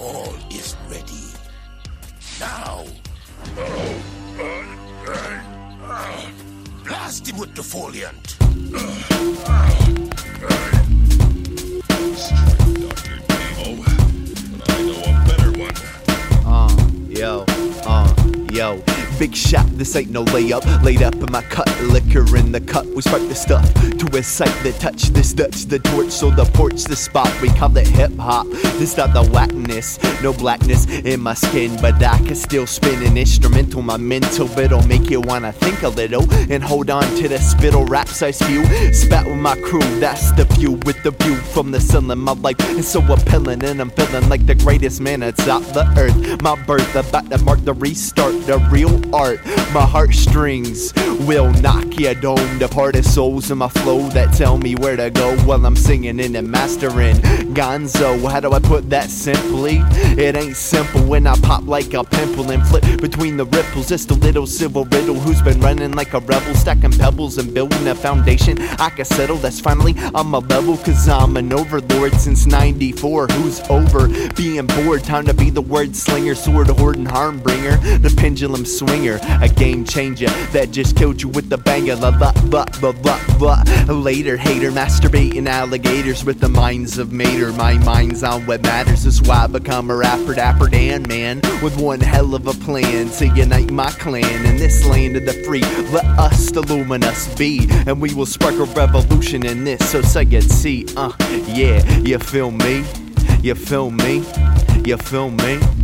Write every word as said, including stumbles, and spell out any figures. all is ready. Now! Blast him with the foliant! Doctor Demo, but I know a better one. Uh, yo, uh, yo. Big shot, this ain't no layup. Laid up in my cut, liquor in the cup. We spark the stuff to excite the touch. This Dutch, the torch, so the porch, the spot. We call it hip-hop. This not the whackness, no blackness in my skin, but I can still spin an instrumental. My mental bit'll make you wanna think a little and hold on to the spittle raps I spew. Spat with my crew, that's the view, with the view from the ceiling. My life is so appealing and I'm feeling like the greatest man atop the earth. My birth about to mark the restart, the real art. My heartstrings will knock ya dome. The part of souls in my flow that tell me where to go while I'm singing and mastering Gonzo. How do I put that simply? It ain't simple when I pop like a pimple and flip between the ripples. It's the little civil riddle who's been running like a rebel, stacking pebbles and building a foundation I can settle. That's finally on my level, cause I'm an overlord since ninety-four. Who's over being bored? Time to be the word slinger, sword hoard and harm bringer, the pendulum swing, a game changer that just killed you with the banger. La la la la la la. Later hater, masturbating alligators with the minds of Mater. My mind's on what matters, that's why I become a rapper, dapper Dan man, with one hell of a plan to unite my clan in this land of the free. Let us the luminous be, and we will spark a revolution in this. So say it, see, uh, yeah, you feel me, you feel me, you feel me.